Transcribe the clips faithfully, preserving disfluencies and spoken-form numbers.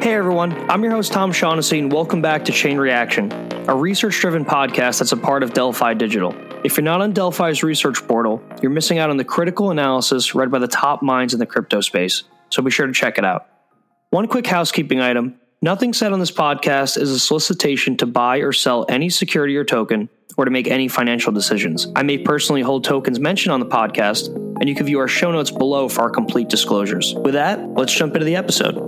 Hey everyone, I'm your host Tom Shaughnessy and welcome back to Chain Reaction, a research-driven podcast that's a part of Delphi Digital. If you're not on Delphi's research portal, you're missing out on the critical analysis read by the top minds in the crypto space, so be sure to check it out. One quick housekeeping item, nothing said on this podcast is a solicitation to buy or sell any security or token, or to make any financial decisions. I may personally hold tokens mentioned on the podcast, and you can view our show notes below for our complete disclosures. With that, let's jump into the episode.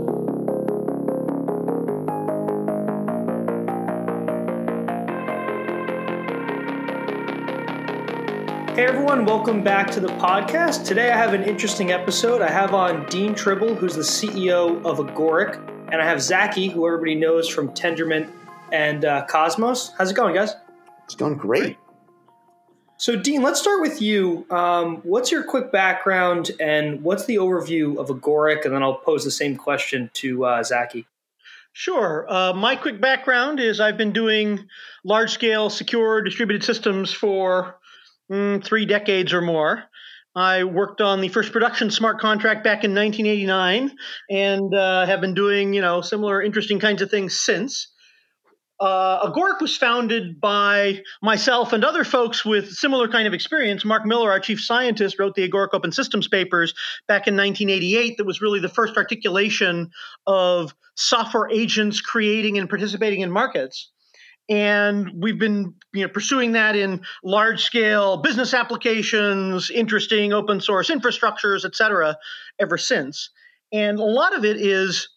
Hey everyone, welcome back to the podcast. Today I have an interesting episode. I have on Dean Tribble, who's the C E O of Agoric, and I have Zaki, who everybody knows from Tendermint and uh, Cosmos. How's it going, guys? It's going great. So Dean, let's start with you. Um, what's your quick background and what's the overview of Agoric? And then I'll pose the same question to uh, Zaki. Sure. Uh, my quick background is I've been doing large-scale, secure, distributed systems for three decades or more. I worked on the first production smart contract back in nineteen eighty-nine and uh, have been doing, you know, similar interesting kinds of things since. Uh, Agoric was founded by myself and other folks with similar kind of experience. Mark Miller, our chief scientist, wrote the Agoric Open Systems papers back in nineteen eighty-eight. That was really the first articulation of software agents creating and participating in markets. And we've been you know, pursuing that in large-scale business applications, interesting open-source infrastructures, et cetera, ever since. And a lot of it is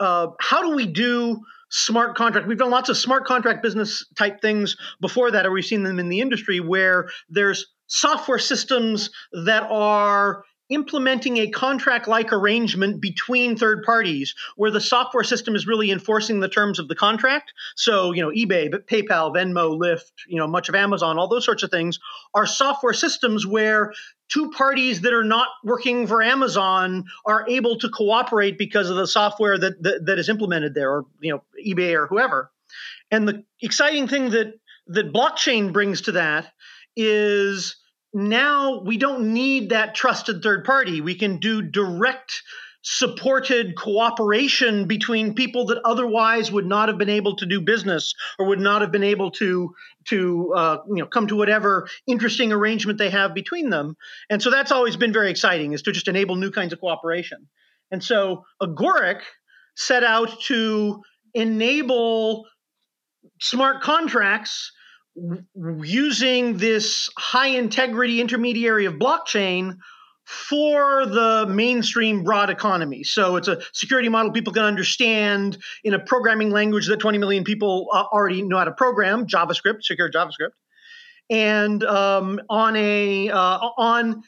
uh, how do we do smart contract? We've done lots of smart contract business-type things before that, or we've seen them in the industry, where there's software systems that are implementing a contract-like arrangement between third parties where the software system is really enforcing the terms of the contract. So, you know, eBay, PayPal, Venmo, Lyft, you know, much of Amazon, all those sorts of things are software systems where two parties that are not working for Amazon are able to cooperate because of the software that that, that is implemented there, or, you know, eBay or whoever. And the exciting thing that that blockchain brings to that is now we don't need that trusted third party. We can do direct supported cooperation between people that otherwise would not have been able to do business or would not have been able to to uh, you know come to whatever interesting arrangement they have between them. And so that's always been very exciting, is to just enable new kinds of cooperation. And so Agoric set out to enable smart contracts using this high-integrity intermediary of blockchain for the mainstream broad economy. So it's a security model people can understand in a programming language that twenty million people already know how to program, JavaScript, secure JavaScript, and um, on a uh, on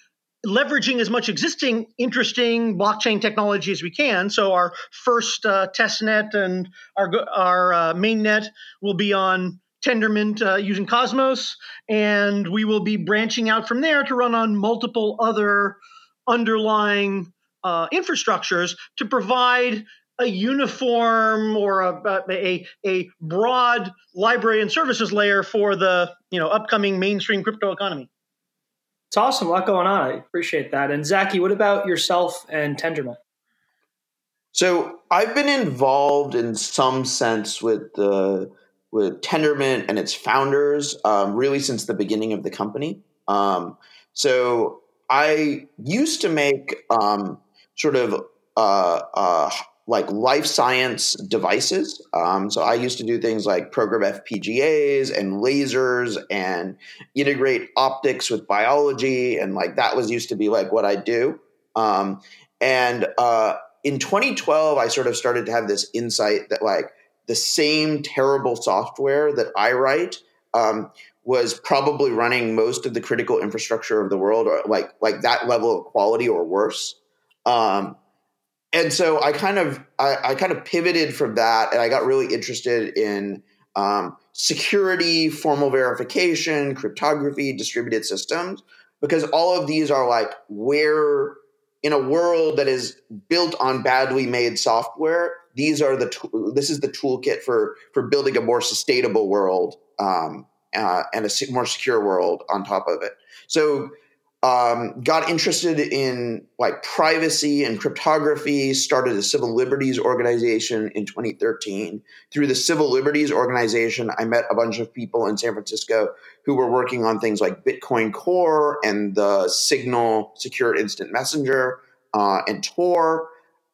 leveraging as much existing interesting blockchain technology as we can. So our first uh, testnet and our, our uh, mainnet will be on Tendermint uh, using Cosmos, and we will be branching out from there to run on multiple other underlying uh, infrastructures to provide a uniform or a, a a broad library and services layer for the you know upcoming mainstream crypto economy. It's awesome, a lot going on. I appreciate that. And Zaki, what about yourself and Tendermint? So I've been involved in some sense with the. Uh, with Tendermint and its founders, um, really since the beginning of the company. Um, so I used to make um, sort of uh, uh, like life science devices. Um, so I used to do things like program F P G As and lasers and integrate optics with biology. And like that was used to be like what I do. Um, and uh, in twenty twelve, I sort of started to have this insight that like, the same terrible software that I write um, was probably running most of the critical infrastructure of the world, or like like that level of quality or worse. Um, and so I kind of I, I kind of pivoted from that, and I got really interested in um, security, formal verification, cryptography, distributed systems, because all of these are like where in a world that is built on badly made software. These are the this is the toolkit for for building a more sustainable world um, uh, and a more secure world on top of it. So um, got interested in like privacy and cryptography, started a civil liberties organization in twenty thirteen. Through the civil liberties organization, I met a bunch of people in San Francisco who were working on things like Bitcoin Core and the Signal Secure Instant Messenger uh, and Tor.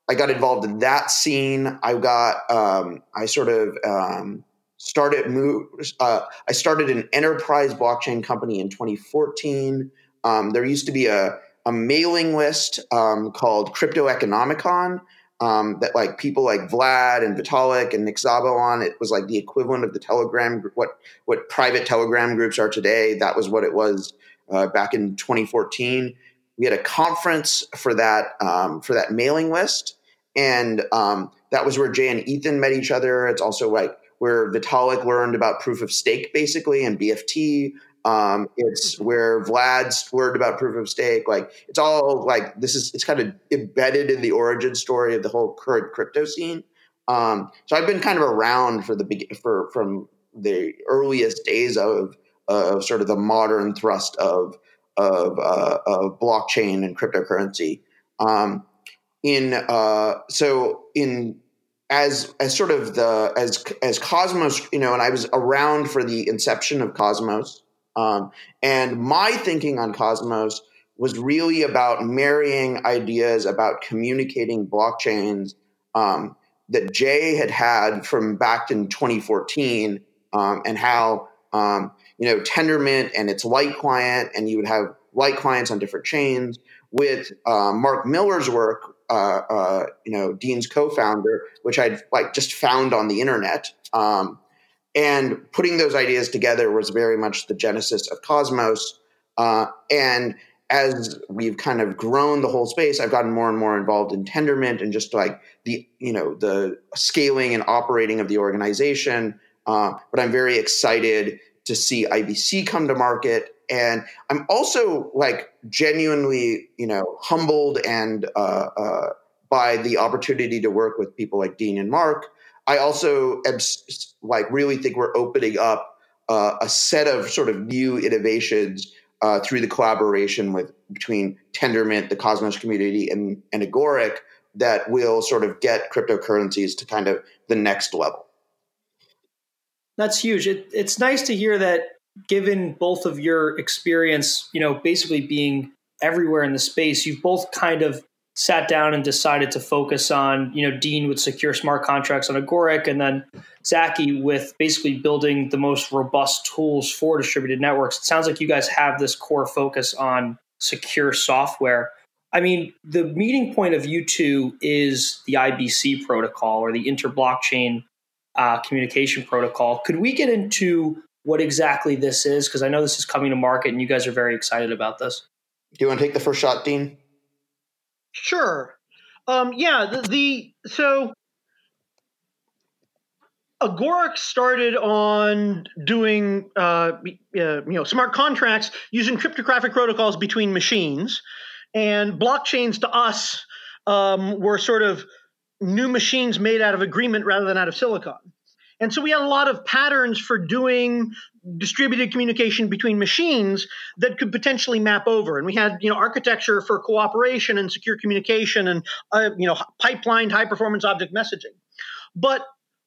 I got involved in that scene. I got, um, I sort of um, started, move, uh, I started an enterprise blockchain company in twenty fourteen. Um, there used to be a, a mailing list um, called Crypto Economicon um, that like people like Vlad and Vitalik and Nick Szabo on. It was like the equivalent of the Telegram, what, what private Telegram groups are today. That was what it was uh, back in twenty fourteen. We had a conference for that um, for that mailing list, and um, that was where Jay and Ethan met each other. It's also like where Vitalik learned about proof of stake, basically, and B F T. Um, it's where Vlad's learned about proof of stake. Like it's all like this is it's kind of embedded in the origin story of the whole current crypto scene. Um, so I've been kind of around for the for from the earliest days of of sort of the modern thrust of. Of, uh, of blockchain and cryptocurrency. Um, in uh, so in as as sort of the as as Cosmos, you know, and I was around for the inception of Cosmos. Um, and my thinking on Cosmos was really about marrying ideas about communicating blockchains um, that Jay had had from back in twenty fourteen, um, and how. Um, you know, Tendermint and its light client, and you would have light clients on different chains with uh, Mark Miller's work, uh, uh, you know, Dean's co-founder, which I'd like just found on the internet. Um, and putting those ideas together was very much the genesis of Cosmos. Uh, and as we've kind of grown the whole space, I've gotten more and more involved in Tendermint and just like the, you know, the scaling and operating of the organization. Uh, but I'm very excited to see I B C come to market. And I'm also like genuinely, you know, humbled and uh, uh, by the opportunity to work with people like Dean and Mark. I also am, like really think we're opening up uh, a set of sort of new innovations uh, through the collaboration with between Tendermint, the Cosmos community, and, and Agoric that will sort of get cryptocurrencies to kind of the next level. That's huge. It, it's nice to hear that given both of your experience, you know, basically being everywhere in the space, you've both kind of sat down and decided to focus on, you know, Dean with secure smart contracts on Agoric, and then Zaki with basically building the most robust tools for distributed networks. It sounds like you guys have this core focus on secure software. I mean, the meeting point of you two is the I B C protocol or the Inter-Blockchain Uh, communication protocol. Could we get into what exactly this is? Because I know this is coming to market and you guys are very excited about this. Do you want to take the first shot, Dean? Sure. Um, yeah, the, the so Agoric started on doing uh, uh, you know smart contracts using cryptographic protocols between machines, and blockchains to us um, were sort of new machines made out of agreement rather than out of silicon. And so we had a lot of patterns for doing distributed communication between machines that could potentially map over. And we had, you know, architecture for cooperation and secure communication and, uh, you know, pipelined high-performance object messaging. But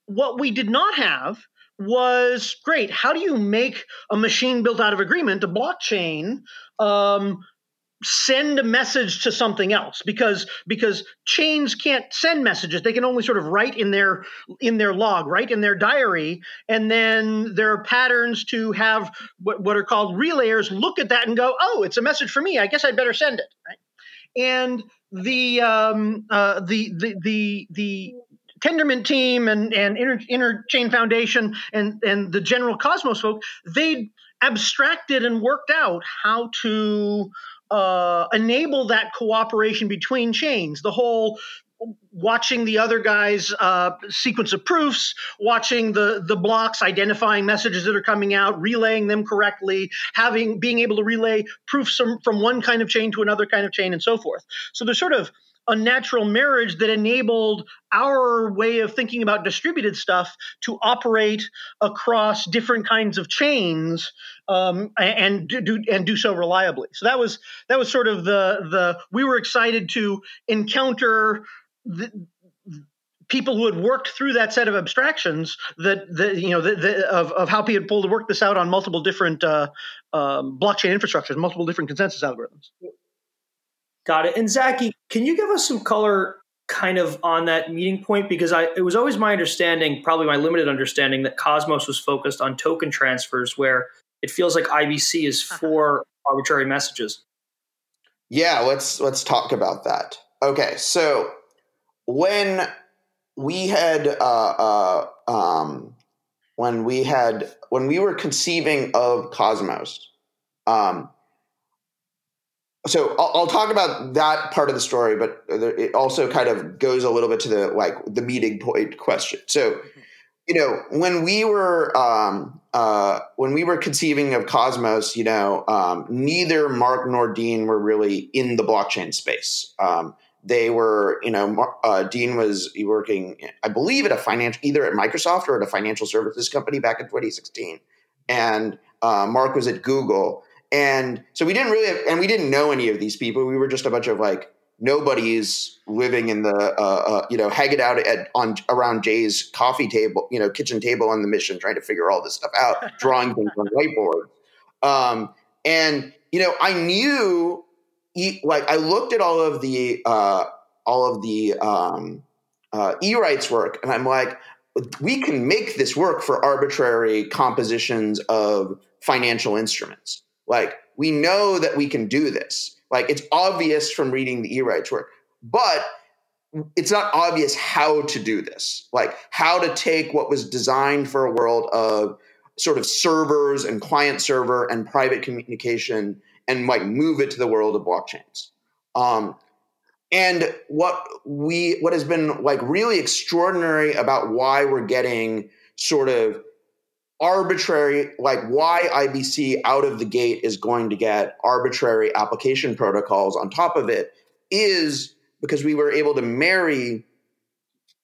what we did not have was, great, how do you make a machine built out of agreement, a blockchain, um, send a message to something else, because because chains can't send messages. They can only sort of write in their in their log, write in their diary, and then there are patterns to have what, what are called relayers look at that and go, oh, it's a message for me. I guess I'd better send it. Right? And the um, uh, the the the the Tendermint team and and Inter, Interchain Foundation and and the general Cosmos folk, they abstracted and worked out how to Uh, enable that cooperation between chains, the whole watching the other guy's uh, sequence of proofs, watching the the blocks, identifying messages that are coming out, relaying them correctly, having being able to relay proofs from, from one kind of chain to another kind of chain, and so forth. So there's sort of unnatural marriage that enabled our way of thinking about distributed stuff to operate across different kinds of chains um, and do and do so reliably. So that was that was sort of the the we were excited to encounter the people who had worked through that set of abstractions that, that you know, the, the, of, of how people had worked this out on multiple different uh, um, blockchain infrastructures, multiple different consensus algorithms. Got it. And Zaki, can you give us some color kind of on that meeting point? Because I, it was always my understanding, probably my limited understanding, that Cosmos was focused on token transfers where it feels like I B C is for uh-huh. arbitrary messages. Yeah, let's let's talk about that. Okay, so when... We had uh, uh, um, when we had when we were conceiving of Cosmos. Um, so I'll, I'll talk about that part of the story, but it also kind of goes a little bit to the like the meeting point question. So, you know, when we were um, uh, when we were conceiving of Cosmos, you know, um, neither Mark nor Dean were really in the blockchain space. Um, They were, you know, uh, Dean was working, I believe, at a financial, either at Microsoft or at a financial services company back in twenty sixteen, and uh, Mark was at Google, and so we didn't really, have, and we didn't know any of these people. We were just a bunch of like nobodies living in the, uh, uh, you know, hanging out at on around Jay's coffee table, you know, kitchen table on the mission, trying to figure all this stuff out, drawing things on the whiteboard, um, and you know, I knew. Like I looked at all of the uh, all of the um, uh, E-Rights work, and I'm like, we can make this work for arbitrary compositions of financial instruments. Like we know that we can do this. Like it's obvious from reading the E-Rights work, but it's not obvious how to do this. Like how to take what was designed for a world of sort of servers and client server and private communication and like move it to the world of blockchains. Um, and what we, what has been like really extraordinary about why we're getting sort of arbitrary, like why I B C out of the gate is going to get arbitrary application protocols on top of it is because we were able to marry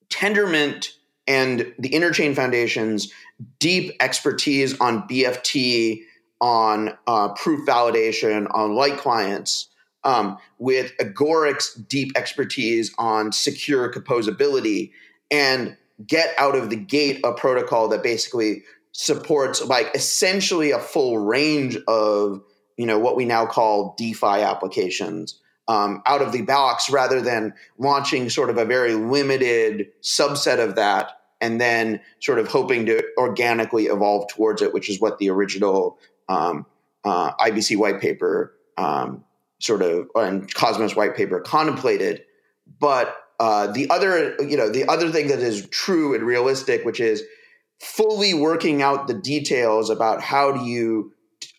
Tendermint and the Interchain Foundation's deep expertise on B F T, on uh, proof validation, on light clients, um, with Agoric's deep expertise on secure composability, and get out of the gate a protocol that basically supports like essentially a full range of, you know, what we now call DeFi applications um, out of the box, rather than launching sort of a very limited subset of that and then sort of hoping to organically evolve towards it, which is what the original Um, uh, I B C white paper um, sort of and Cosmos white paper contemplated. But uh, the other, you know, the other thing that is true and realistic, which is fully working out the details about how do you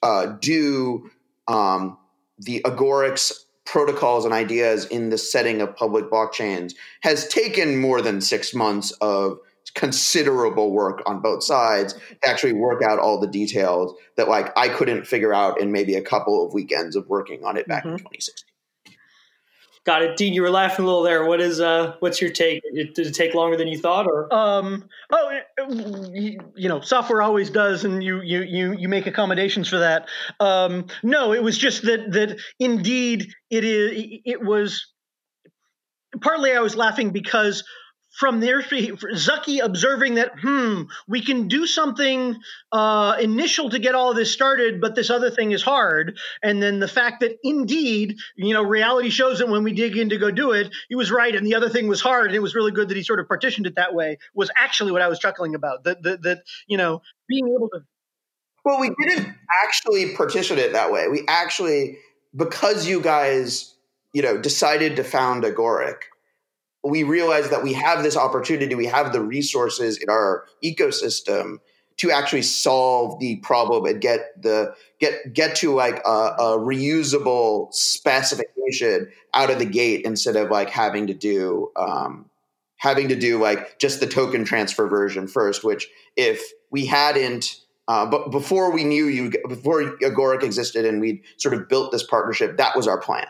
uh, do um, the Agoric's protocols and ideas in the setting of public blockchains, has taken more than six months of considerable work on both sides to actually work out all the details that like I couldn't figure out in maybe a couple of weekends of working on it back mm-hmm. in twenty sixteen. Got it. Dean, you were laughing a little there. What is, uh, what's your take? Did it take longer than you thought, or? Um, oh, you know, software always does. And you, you, you, you make accommodations for that. Um, no, it was just that, that indeed it is, it was partly I was laughing because from there, Zucky observing that, hmm, we can do something uh, initial to get all of this started, but this other thing is hard. And then the fact that indeed, you know, reality shows that when we dig in to go do it, he was right, and the other thing was hard, and it was really good that he sort of partitioned it that way. Was actually what I was chuckling about. That that, that you know, being able to. Well, we didn't actually partition it that way. We actually, because you guys, you know, decided to found Agoric, we realize that we have this opportunity, we have the resources in our ecosystem to actually solve the problem and get the get get to like a, a reusable specification out of the gate instead of like having to do um, having to do like just the token transfer version first. Which if we hadn't, uh, but before we knew you, before Agoric existed, and we'd sort of built this partnership, that was our plan.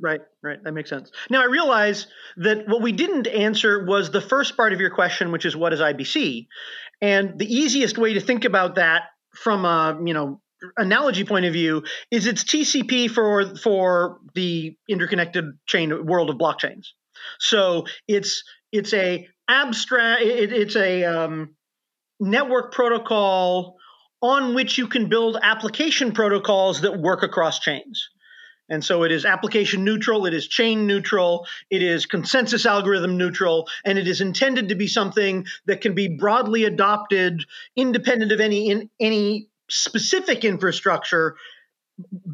Right, right. That makes sense. Now, I realize that what we didn't answer was the first part of your question, which is what is I B C? And the easiest way to think about that from a, you know, analogy point of view is it's T C P for for the interconnected chain world of blockchains. So it's it's a abstract it, it's a um, network protocol on which you can build application protocols that work across chains. And so it is application neutral, it is chain neutral, it is consensus algorithm neutral, and it is intended to be something that can be broadly adopted independent of any in any specific infrastructure,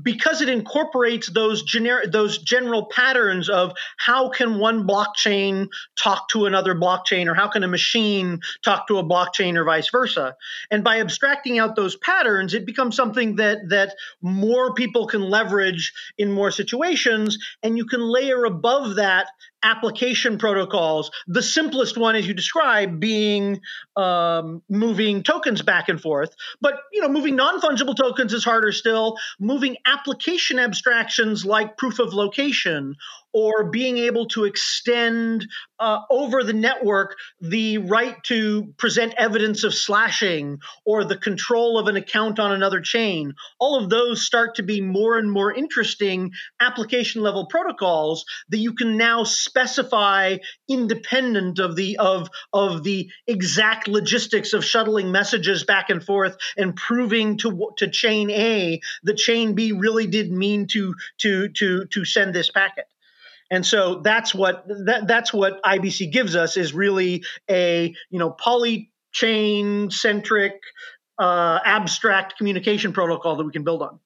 because it incorporates those generic, those general patterns of how can one blockchain talk to another blockchain, or how can a machine talk to a blockchain, or vice versa. And by abstracting out those patterns, it becomes something that that more people can leverage in more situations, and you can layer above that application protocols. The simplest one, as you describe, being um, moving tokens back and forth. But you know, moving non-fungible tokens is harder still. Moving application abstractions like proof of location, or being able to extend uh, over the network the right to present evidence of slashing, or the control of an account on another chain. All of those start to be more and more interesting application level protocols that you can now specify independent of the of of the exact logistics of shuttling messages back and forth and proving to to chain A that chain B really did mean to to to to send this packet. And so that's what that, that's what I B C gives us, is really a you know polychain centric uh, abstract communication protocol that we can build on.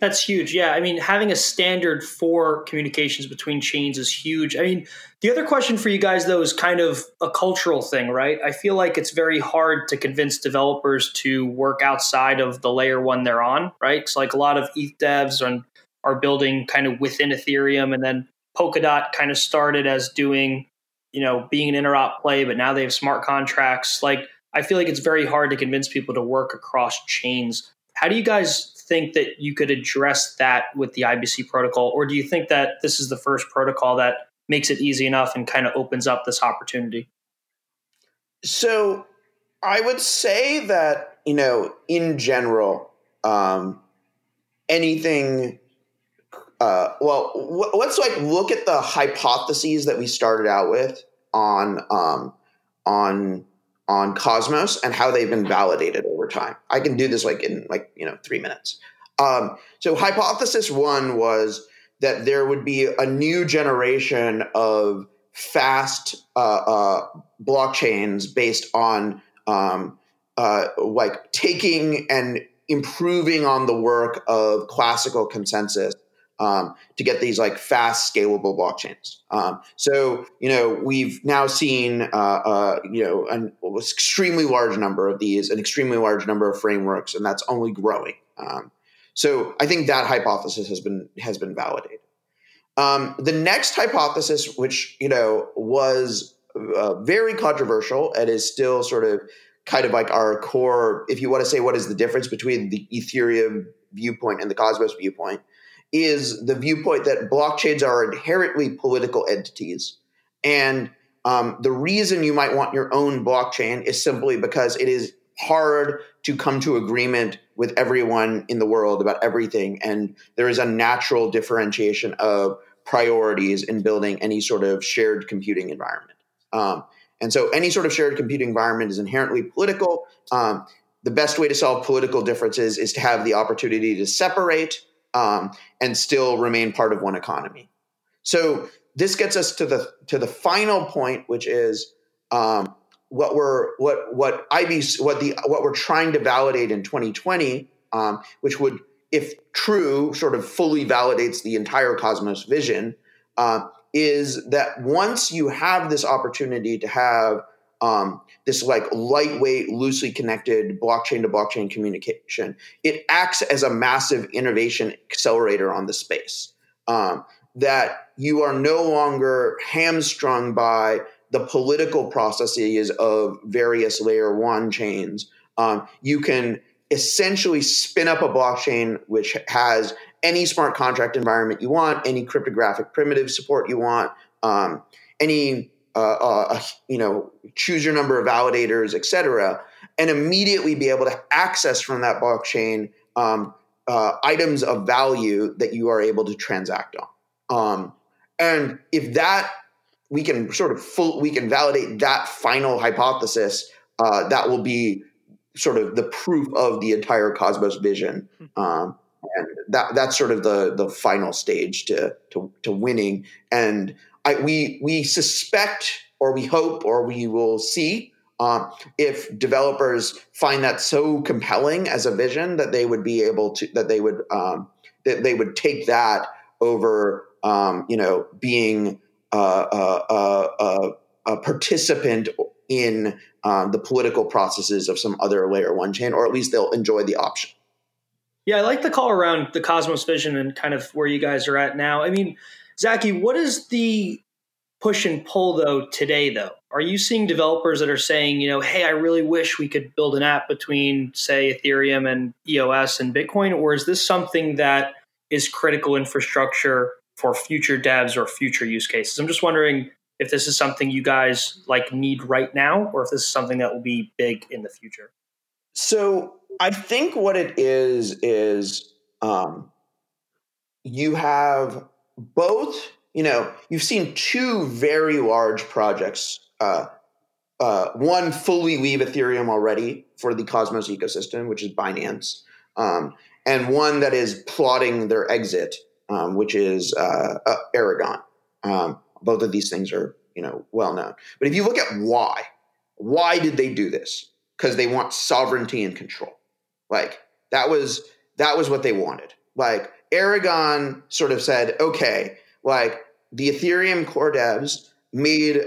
That's huge. Yeah, I mean, having a standard for communications between chains is huge. I mean, the other question for you guys though is kind of a cultural thing, right? I feel like it's very hard to convince developers to work outside of the layer one they're on, right? So like a lot of E T H devs and are building kind of within Ethereum, and then Polkadot kind of started as doing, you know, being an interop play, but now they have smart contracts. Like, I feel like it's very hard to convince people to work across chains. How do you guys think that you could address that with the I B C protocol? Or do you think that this is the first protocol that makes it easy enough and kind of opens up this opportunity? So I would say that, you know, in general, um, anything... Uh, well, w- let's like look at the hypotheses that we started out with on um, on on Cosmos and how they've been validated over time. I can do this like in like you know three minutes. Um, so hypothesis one was that there would be a new generation of fast uh, uh, blockchains based on um, uh, like taking and improving on the work of classical consensus. Um, to get these like fast scalable blockchains. Um, so, you know, we've now seen, uh, uh, you know, an extremely large number of these, an extremely large number of frameworks, and that's only growing. Um, so I think that hypothesis has been, has been validated. Um, the next hypothesis, which, you know, was uh, very controversial and is still sort of kind of like our core, if you want to say what is the difference between the Ethereum viewpoint and the Cosmos viewpoint, is the viewpoint that blockchains are inherently political entities. And um, the reason you might want your own blockchain is simply because it is hard to come to agreement with everyone in the world about everything. And there is a natural differentiation of priorities in building any sort of shared computing environment. Um, and so any sort of shared computing environment is inherently political. Um, the best way to solve political differences is to have the opportunity to separate Um, and still remain part of one economy. So this gets us to the to the final point, which is um, what we're what what I B C what the what we're trying to validate in twenty twenty, um, which would, if true, sort of fully validates the entire Cosmos vision, uh, is that once you have this opportunity to have Um, this like lightweight, loosely connected blockchain to blockchain communication, it acts as a massive innovation accelerator on the space. Um, that you are no longer hamstrung by the political processes of various layer one chains. Um, you can essentially spin up a blockchain which has any smart contract environment you want, any cryptographic primitive support you want, um, any uh, uh, you know, choose your number of validators, et cetera, and immediately be able to access from that blockchain um, uh, items of value that you are able to transact on. Um, and if that we can sort of full, we can validate that final hypothesis, uh, that will be sort of the proof of the entire Cosmos vision. Um, and that, that's sort of the, the final stage to, to, to winning. And I, we, we suspect, or we hope, or we will see, um, if developers find that so compelling as a vision that they would be able to, that they would, um, that they would take that over, um, you know, being, uh, uh, uh, uh, a participant in um, the political processes of some other layer one chain, or at least they'll enjoy the option. Yeah, I like the call around the Cosmos vision and kind of where you guys are at now. I mean, Zaki, what is the push and pull, though, today, though? Are you seeing developers that are saying, you know, hey, I really wish we could build an app between, say, Ethereum and E O S and Bitcoin? Or is this something that is critical infrastructure for future devs or future use cases? I'm just wondering if this is something you guys like need right now, or if this is something that will be big in the future. So I think what it is, is um, you have both, you know, you've seen two very large projects. Uh, uh, one fully leave Ethereum already for the Cosmos ecosystem, which is Binance. Um, and one that is plotting their exit, um, which is uh, uh, Aragon. Um, Both of these things are, you know, well known. But if you look at why, why did they do this? Because they want sovereignty and control. Like that was that was what they wanted. Like Aragon sort of said, okay, like the Ethereum core devs made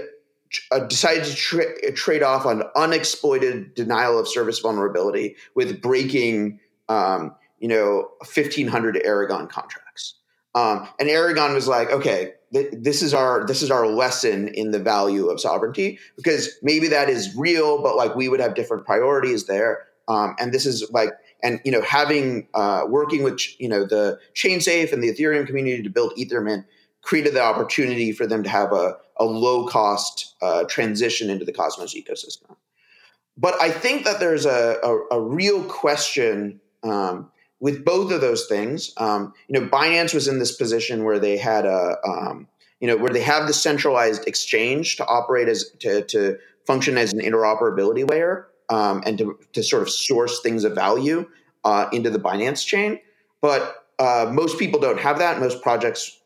uh, decided to tra- trade off on unexploited denial of service vulnerability with breaking, um, you know, fifteen hundred Aragon contracts. Um, and Aragon was like, okay, This is our this is our lesson in the value of sovereignty, because maybe that is real, but like we would have different priorities there. Um, and this is like, and you know, having uh, working with you know the ChainSafe and the Ethereum community to build Ethermint created the opportunity for them to have a a low cost uh, transition into the Cosmos ecosystem. But I think that there's a a, a real question. Um, With both of those things, um, you know, Binance was in this position where they had a, um, you know, where they have the centralized exchange to operate as to, to function as an interoperability layer, um, and to, to sort of source things of value uh, into the Binance chain. But uh, most people don't have that. Most projects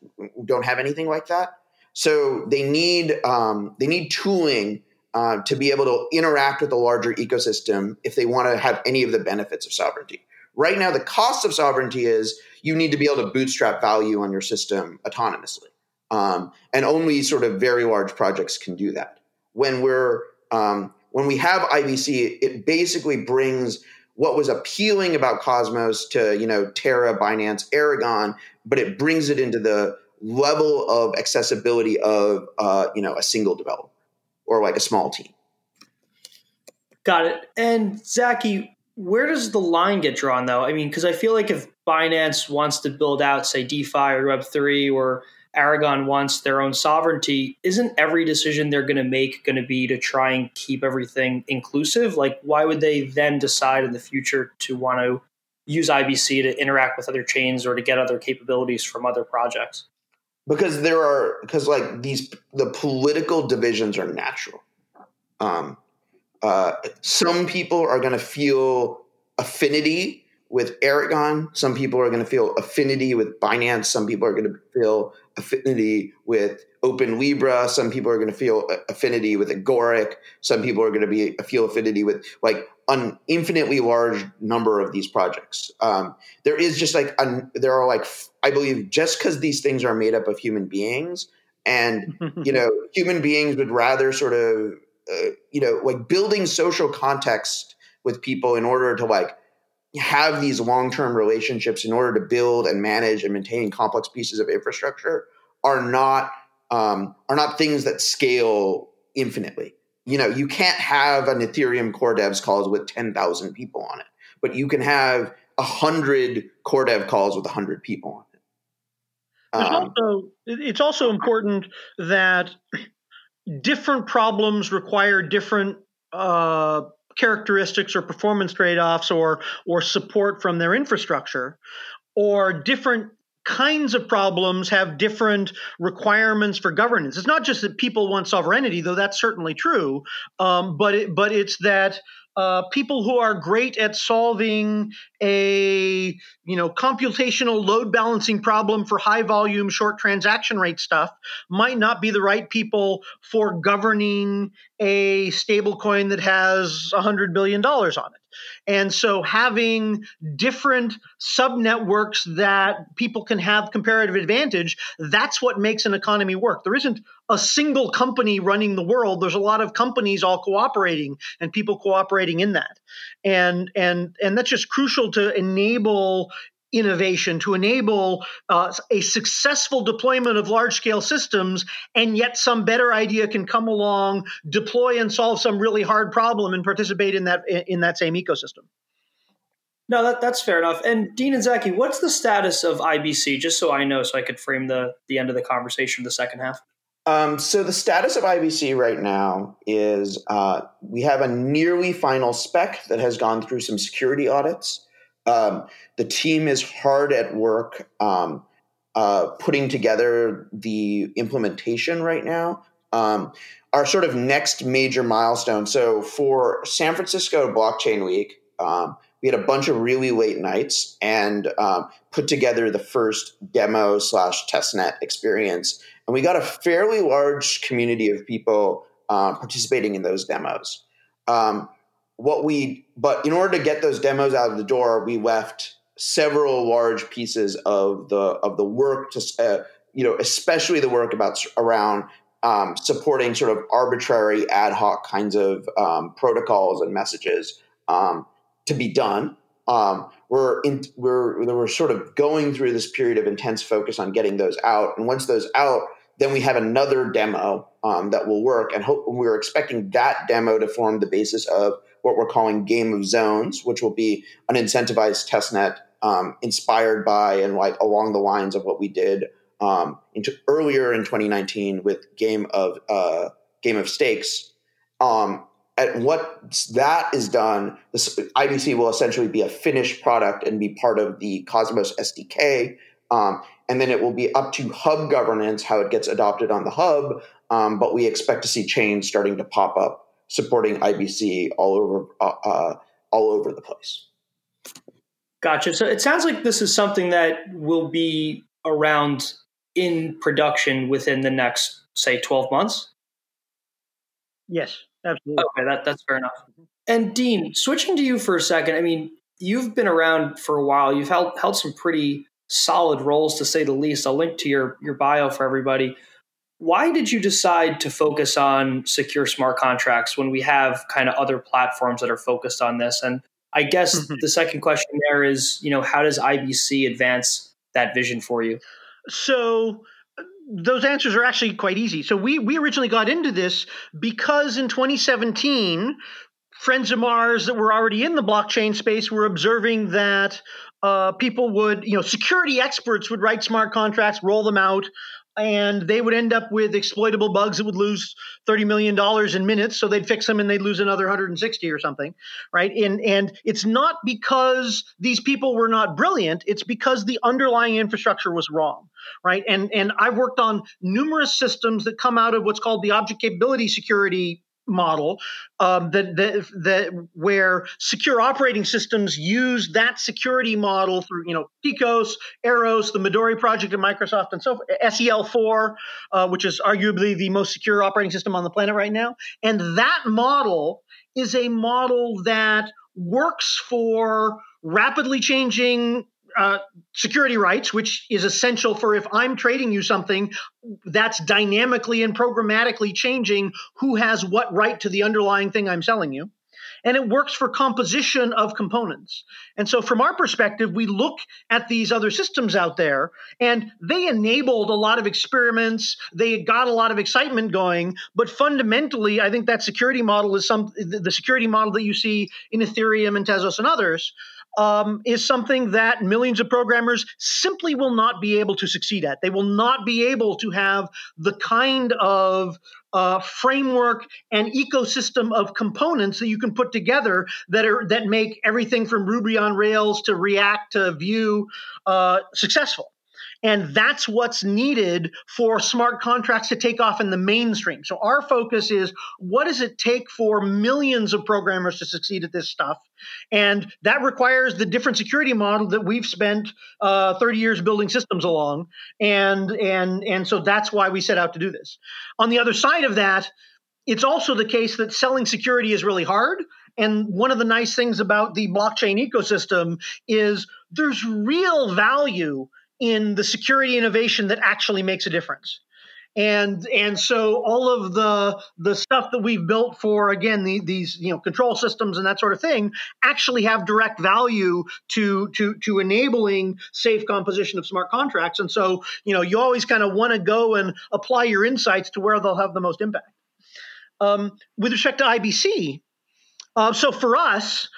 don't have anything like that. So they need um, they need tooling uh, to be able to interact with the larger ecosystem if they want to have any of the benefits of sovereignty. Right now, the cost of sovereignty is you need to be able to bootstrap value on your system autonomously. Um, and only sort of very large projects can do that. When we're um, when we have I B C, it basically brings what was appealing about Cosmos to, you know, Terra, Binance, Aragon, but it brings it into the level of accessibility of, uh, you know, a single developer or like a small team. Got it. And Zaki, where does the line get drawn, though? I mean, because I feel like if Binance wants to build out, say, DeFi or Web three, or Aragon wants their own sovereignty, isn't every decision they're going to make going to be to try and keep everything inclusive? Like, why would they then decide in the future to want to use I B C to interact with other chains or to get other capabilities from other projects? Because there are, because like these, the political divisions are natural. Um, Uh, some people are going to feel affinity with Aragon. Some people are going to feel affinity with Binance. Some people are going to feel affinity with Open Libra. Some people are going to feel affinity with Agoric. Some people are going to be feel affinity with like an infinitely large number of these projects. Um, there is just like a, there are like I believe just because these things are made up of human beings, and you know human beings would rather sort of. Uh, you know, like building social context with people in order to like have these long-term relationships in order to build and manage and maintain complex pieces of infrastructure are not, um, are not things that scale infinitely. You know, you can't have an Ethereum core devs calls with ten thousand people on it, but you can have one hundred core dev calls with one hundred people on it. Um, also, it's also important that different problems require different uh, characteristics or performance trade-offs or or support from their infrastructure, or different kinds of problems have different requirements for governance. It's not just that people want sovereignty, though that's certainly true, um, but it, but it's that uh, people who are great at solving a you know computational load balancing problem for high volume, short transaction rate stuff might not be the right people for governing a stablecoin that has one hundred billion dollars on it. And so having different subnetworks that people can have comparative advantage, that's what makes an economy work. There isn't a single company running the world. There's a lot of companies all cooperating and people cooperating in that. And and and that's just crucial to enable innovation, to enable uh, a successful deployment of large-scale systems, and yet some better idea can come along, deploy and solve some really hard problem, and participate in that in that same ecosystem. No, that, that's fair enough. And Dean and Zaki, what's the status of I B C, just so I know, so I could frame the, the end of the conversation, the second half? Um, so the status of I B C right now is uh, we have a nearly final spec that has gone through some security audits. Um, the team is hard at work um, uh, putting together the implementation right now. Um, our sort of next major milestone. So for San Francisco Blockchain Week, um, we had a bunch of really late nights and um, put together the first demo slash testnet experience. And we got a fairly large community of people uh, participating in those demos. Um, What we, but in order to get those demos out of the door, we left several large pieces of the of the work to, uh, you know, especially the work about around um, supporting sort of arbitrary ad hoc kinds of um, protocols and messages um, to be done. Um, we're in, we're we're sort of going through this period of intense focus on getting those out, and once those out, then we have another demo um, that will work, and hope we're expecting that demo to form the basis of what we're calling Game of Zones, which will be an incentivized testnet um, inspired by and like along the lines of what we did um, into earlier in twenty nineteen with Game of uh, Game of Stakes. Um, at what that is done, this I B C will essentially be a finished product and be part of the Cosmos S D K, um, and then it will be up to hub governance how it gets adopted on the hub. Um, but we expect to see chains starting to pop up supporting I B C all over uh, uh, all over the place. Gotcha. So it sounds like this is something that will be around in production within the next, say, twelve months? Yes, absolutely. Okay, that, that's fair enough. And Dean, switching to you for a second, I mean, you've been around for a while. You've held, held some pretty solid roles, to say the least. I'll link to your, your bio for everybody. Why did you decide to focus on secure smart contracts when we have kind of other platforms that are focused on this? And I guess mm-hmm. the second question there is, you know, how does I B C advance that vision for you? So those answers are actually quite easy. So we we originally got into this because in twenty seventeen, friends of ours that were already in the blockchain space were observing that uh, people would, you know, security experts would write smart contracts, roll them out, and they would end up with exploitable bugs that would lose thirty million dollars in minutes. So they'd fix them and they'd lose another one hundred sixty or something, right? And and it's not because these people were not brilliant. It's because the underlying infrastructure was wrong, right? And and I worked on numerous systems that come out of what's called the object capability security model, um, that that that where secure operating systems use that security model through you know Picos, Eros, the Midori project at Microsoft, and so forth, S E L four, uh, which is arguably the most secure operating system on the planet right now, and that model is a model that works for rapidly changing Uh, security rights, which is essential for if I'm trading you something that's dynamically and programmatically changing who has what right to the underlying thing I'm selling you. And it works for composition of components. And so from our perspective, we look at these other systems out there, and they enabled a lot of experiments. They got a lot of excitement going. But fundamentally, I think that security model is some the security model that you see in Ethereum and Tezos and others. um, is something that millions of programmers simply will not be able to succeed at. They will not be able to have the kind of uh, framework and ecosystem of components that you can put together that are that make everything from Ruby on Rails to React to Vue uh, successful. And that's what's needed for smart contracts to take off in the mainstream. So our focus is, what does it take for millions of programmers to succeed at this stuff? And that requires the different security model that we've spent uh, thirty years building systems along. And, and, and so that's why we set out to do this. On the other side of that, it's also the case that selling security is really hard. And one of the nice things about the blockchain ecosystem is there's real value in the security innovation that actually makes a difference. And and so all of the the stuff that we've built for, again, the, these you know control systems and that sort of thing actually have direct value to to to enabling safe composition of smart contracts. And so you know you always kind of want to go and apply your insights to where they'll have the most impact. Um, with respect to I B C, uh, so for us,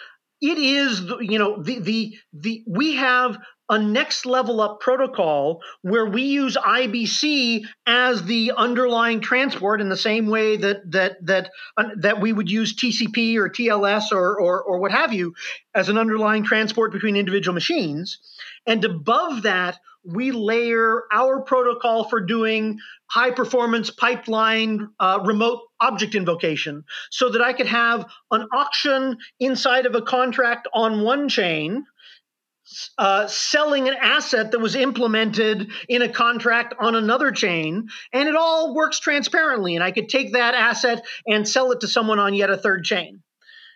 it is you know the the the we have a next level up protocol where we use I B C as the underlying transport in the same way that that that uh, that we would use T C P or T L S or, or or what have you as an underlying transport between individual machines. And above that, we layer our protocol for doing high performance pipeline uh, remote object invocation so that I could have an auction inside of a contract on one chain Uh, selling an asset that was implemented in a contract on another chain, and it all works transparently. And I could take that asset and sell it to someone on yet a third chain.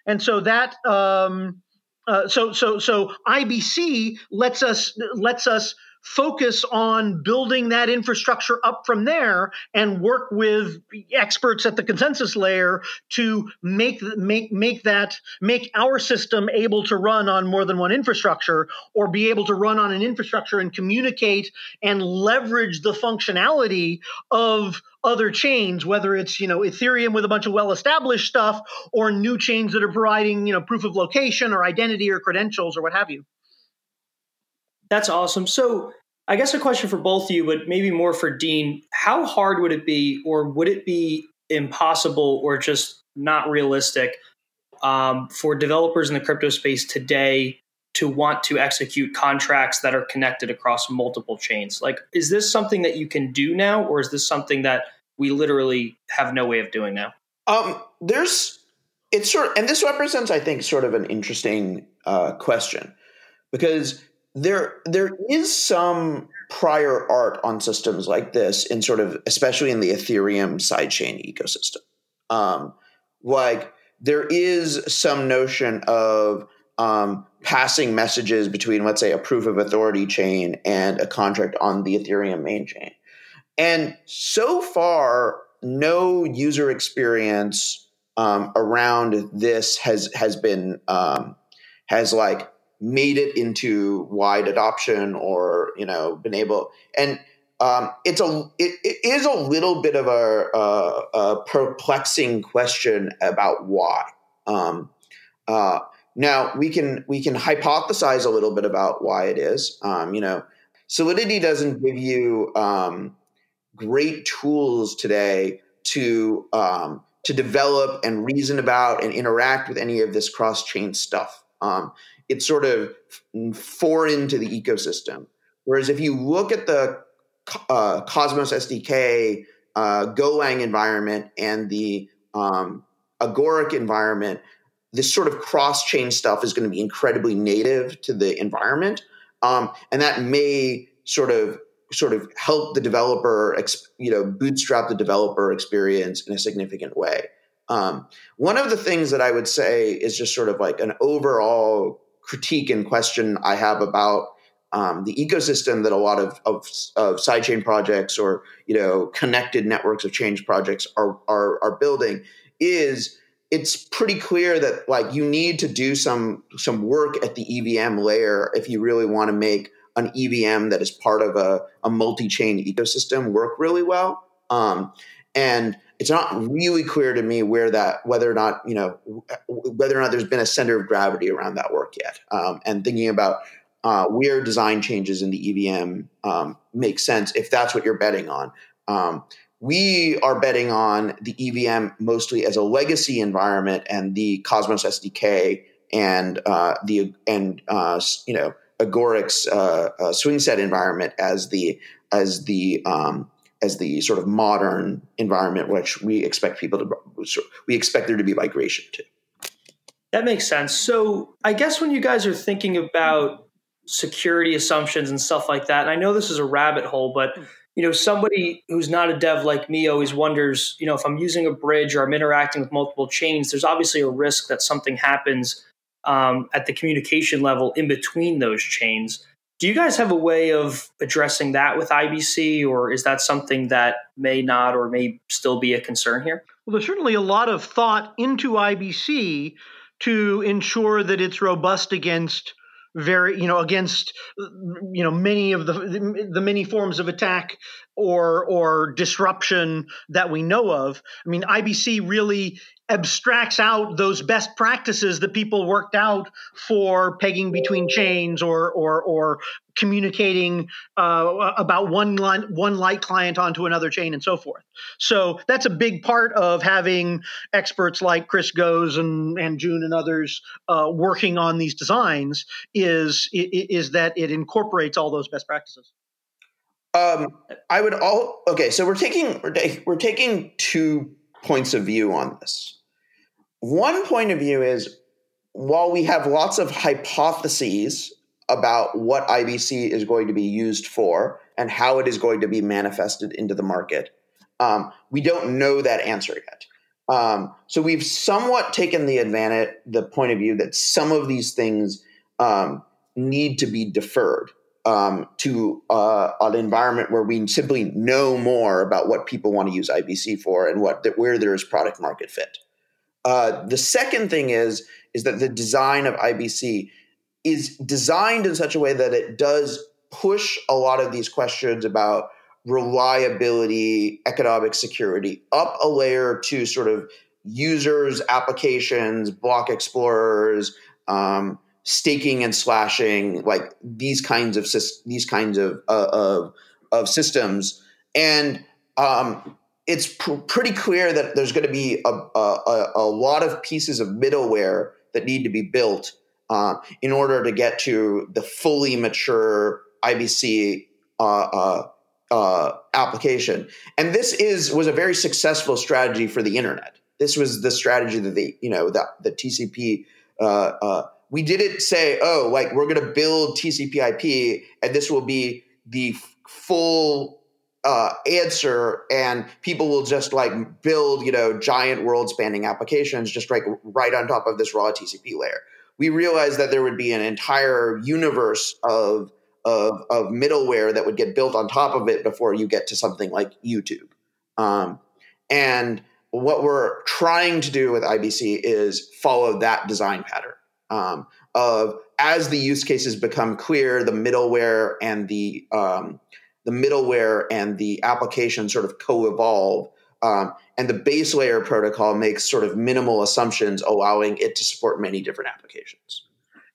And so that, um, uh, so so so I B C lets us lets us focus on building that infrastructure up from there and work with experts at the consensus layer to make make make that make our system able to run on more than one infrastructure, or be able to run on an infrastructure and communicate and leverage the functionality of other chains, whether it's you know Ethereum with a bunch of well-established stuff, or new chains that are providing you know proof of location or identity or credentials or what have you. That's awesome. So I guess a question for both of you, but maybe more for Dean. How hard would it be, or would it be impossible or just not realistic um, for developers in the crypto space today to want to execute contracts that are connected across multiple chains? Like, is this something that you can do now, or is this something that we literally have no way of doing now? Um, there's it's sort, and this represents, I think, sort of an interesting uh, question, because There, there is some prior art on systems like this in sort of, especially in the Ethereum sidechain ecosystem. Um, like there is some notion of um, passing messages between, let's say, a proof of authority chain and a contract on the Ethereum main chain. And so far, no user experience um, around this has has been um, has like. made it into wide adoption, or you know, been able, and um, it's a it, it is a little bit of a, a, a perplexing question about why. Um, uh, now we can we can hypothesize a little bit about why it is. Um, you know, Solidity doesn't give you um, great tools today to um, to develop and reason about and interact with any of this cross-chain stuff. Um, It's sort of foreign to the ecosystem. Whereas if you look at the uh, Cosmos S D K, uh, Golang environment, and the um, Agoric environment, this sort of cross-chain stuff is going to be incredibly native to the environment, um, and that may sort of sort of help the developer, exp- you know, bootstrap the developer experience in a significant way. Um, one of the things that I would say is just sort of like an overall critique and question I have about um, the ecosystem that a lot of, of, of sidechain projects, or you know connected networks of change projects are, are are building, is it's pretty clear that like you need to do some some work at the E V M layer if you really want to make an E V M that is part of a, a multi-chain ecosystem work really well. Um, And it's not really clear to me where that, whether or not, you know, whether or not there's been a center of gravity around that work yet. Um, and thinking about uh, where design changes in the E V M um, make sense, if that's what you're betting on. Um, we are betting on the E V M mostly as a legacy environment, and the Cosmos S D K and uh, the and uh, you know Agoric's uh, uh, swing set environment as the as the um, as the sort of modern environment which we expect people to we expect there to be migration to. That makes sense. So I guess when you guys are thinking about security assumptions and stuff like that, and I know this is a rabbit hole, but you know, somebody who's not a dev like me always wonders, you know, if I'm using a bridge or I'm interacting with multiple chains, there's obviously a risk that something happens um, at the communication level in between those chains. Do you guys have a way of addressing that with I B C, or is that something that may not or may still be a concern here? Well, there's certainly a lot of thought into I B C to ensure that it's robust against very, you know, against, you know, many of the, the the many forms of attack or or disruption that we know of. I mean, I B C really abstracts out those best practices that people worked out for pegging between chains or or or communicating uh, about one line, one light client onto another chain and so forth. So that's a big part of having experts like Chris Goes and, and June and others uh, working on these designs is, is that it incorporates all those best practices. Um, I would all, okay. So we're taking, we're taking two points of view on this. One point of view is, while we have lots of hypotheses about what I B C is going to be used for and how it is going to be manifested into the market, Um, we don't know that answer yet. Um, so we've somewhat taken the advantage, the point of view that some of these things um, need to be deferred um, to uh, an environment where we simply know more about what people want to use I B C for and what that where there is product market fit. Uh, the second thing is is that the design of I B C is designed in such a way that it does push a lot of these questions about reliability, economic security up a layer to sort of users, applications, block explorers, um, staking and slashing, like these kinds of these kinds of uh, of, of systems. And um, it's pr- pretty clear that there's going to be a, a, a lot of pieces of middleware that need to be built Uh, in order to get to the fully mature I B C uh, uh, uh, application. And this is was a very successful strategy for the internet. This was the strategy that the you know the, the T C P. Uh, uh, we didn't say, oh, like we're going to build T C P I P and this will be the full uh, answer, and people will just like build you know giant world-spanning applications just like right on top of this raw T C P layer. We realized that there would be an entire universe of, of of middleware that would get built on top of it before you get to something like YouTube. Um, and what we're trying to do with I B C is follow that design pattern um, of as the use cases become clear, the middleware and the um, the middleware and the application sort of co-evolve. Um, and the base layer protocol makes sort of minimal assumptions, allowing it to support many different applications.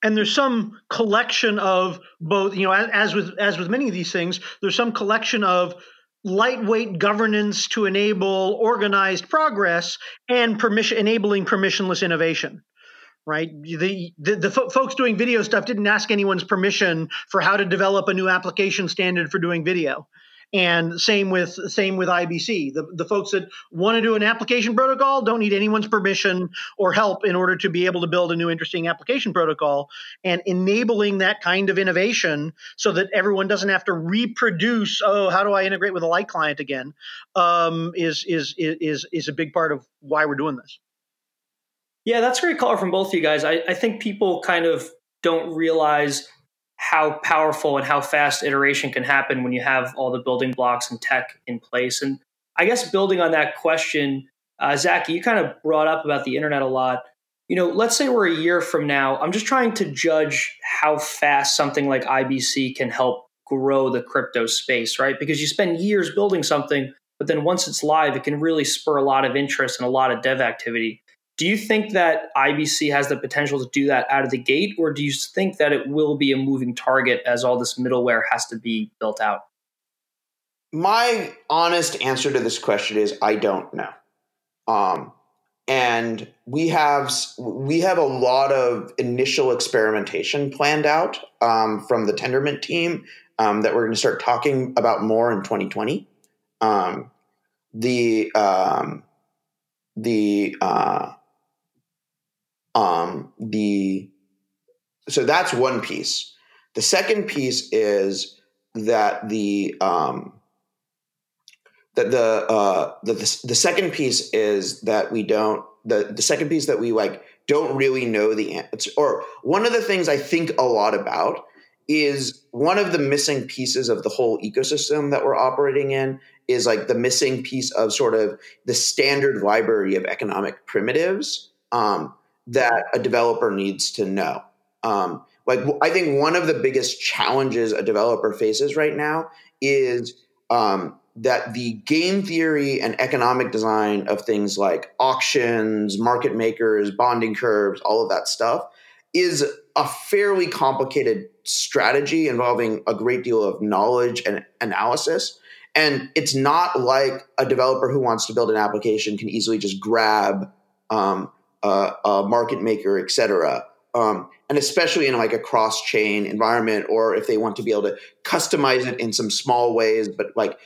And there's some collection of both, you know, as with as with many of these things, there's some collection of lightweight governance to enable organized progress and permission, enabling permissionless innovation. Right, the the, the fo- folks doing video stuff didn't ask anyone's permission for how to develop a new application standard for doing video. And same with same with I B C. The the folks that want to do an application protocol don't need anyone's permission or help in order to be able to build a new interesting application protocol, and enabling that kind of innovation so that everyone doesn't have to reproduce, oh, how do I integrate with a light client again, um, is, is is is a big part of why we're doing this. Yeah, that's a great call from both of you guys. I, I think people kind of don't realize how powerful and how fast iteration can happen when you have all the building blocks and tech in place. And I guess building on that question, uh, Zaki, you kind of brought up about the internet a lot. You know, let's say we're a year from now. I'm just trying to judge how fast something like I B C can help grow the crypto space, right? Because you spend years building something But then once it's live, it can really spur a lot of interest and a lot of dev activity. Do you think that I B C has the potential to do that out of the gate, or do you think that it will be a moving target as all this middleware has to be built out? My honest answer to this question is I don't know. Um, and we have we have a lot of initial experimentation planned out um, from the Tendermint team um, that we're going to start talking about more in twenty twenty. Um, the um, the uh, um, the so that's one piece. The second piece is that the um, that the, uh, the the the second piece is that we don't the the second piece that we like don't really know the answer. Or one of the things I think a lot about is one of the missing pieces of the whole ecosystem that we're operating in is like the missing piece of sort of the standard library of economic primitives um, that a developer needs to know. Um, like I think one of the biggest challenges a developer faces right now is um, that the game theory and economic design of things like auctions, market makers, bonding curves, all of that stuff is a fairly complicated strategy involving a great deal of knowledge and analysis. And it's not like a developer who wants to build an application can easily just grab um, a, a market maker, et cetera. Um, and especially in like a cross-chain environment, or if they want to be able to customize it in some small ways, but like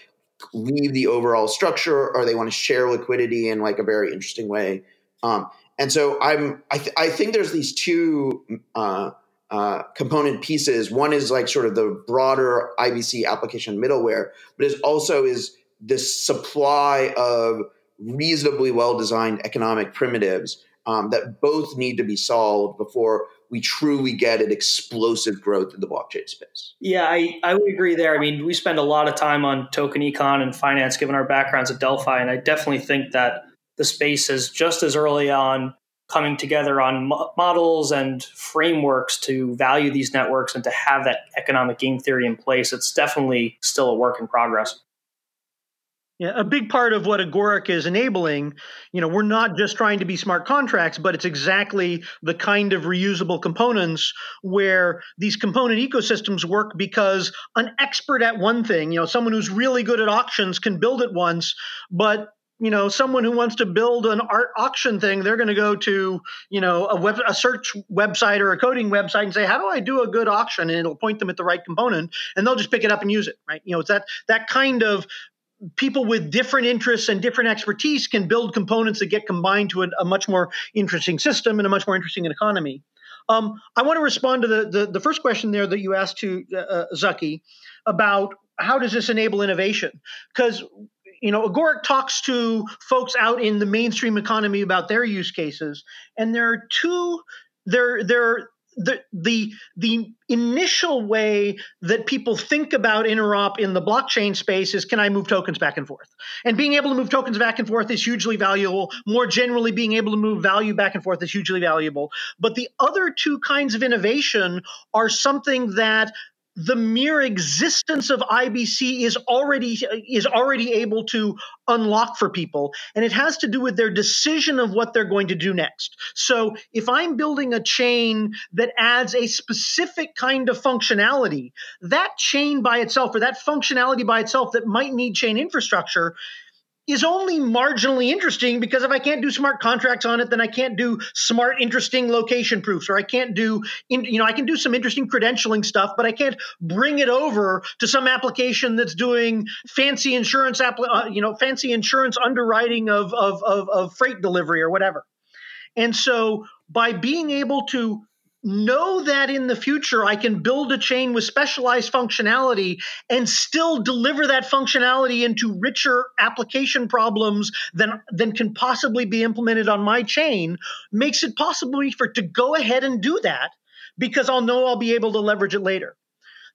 leave the overall structure, or they want to share liquidity in like a very interesting way. Um, and so I'm, I, th- I think there's these two uh, uh, component pieces. One is like sort of the broader I B C application middleware, but it also is this supply of reasonably well-designed economic primitives um, that both need to be solved before we truly get an explosive growth in the blockchain space. Yeah, I, I would agree there. I mean, we spend a lot of time on token econ and finance, given our backgrounds at Delphi, and I definitely think that the space is just as early on coming together on mo- models and frameworks to value these networks and to have that economic game theory in place. It's definitely still a work in progress. Yeah, a big part of what Agoric is enabling, you know, we're not just trying to be smart contracts, but it's exactly the kind of reusable components where these component ecosystems work because an expert at one thing, you know, someone who's really good at auctions can build it once, but you know, someone who wants to build an art auction thing, they're going to go to, you know, a web, a search website or a coding website and say, how do I do a good auction? And it'll point them at the right component and they'll just pick it up and use it, right? You know, it's that, that kind of people with different interests and different expertise can build components that get combined to a, a much more interesting system and a much more interesting economy. Um, I want to respond to the, the, the first question there that you asked to uh, Zaki about how does this enable innovation? Because you know, Agoric talks to folks out in the mainstream economy about their use cases, and there are two. There, there, the the the initial way that people think about interop in the blockchain space is, can I move tokens back and forth? And being able to move tokens back and forth is hugely valuable. More generally, being able to move value back and forth is hugely valuable. But the other two kinds of innovation are something that the mere existence of I B C is already is already able to unlock for people, and it has to do with their decision of what they're going to do next. So if I'm building a chain that adds a specific kind of functionality, that chain by itself or that functionality by itself that might need chain infrastructure is only marginally interesting, because if I can't do smart contracts on it, then I can't do smart, interesting location proofs, or I can't do, you know, I can do some interesting credentialing stuff, but I can't bring it over to some application that's doing fancy insurance, you know, fancy insurance underwriting of, of, of, of freight delivery or whatever. And so by being able to know that in the future I can build a chain with specialized functionality and still deliver that functionality into richer application problems than, than can possibly be implemented on my chain, makes it possible for to go ahead and do that because I'll know I'll be able to leverage it later.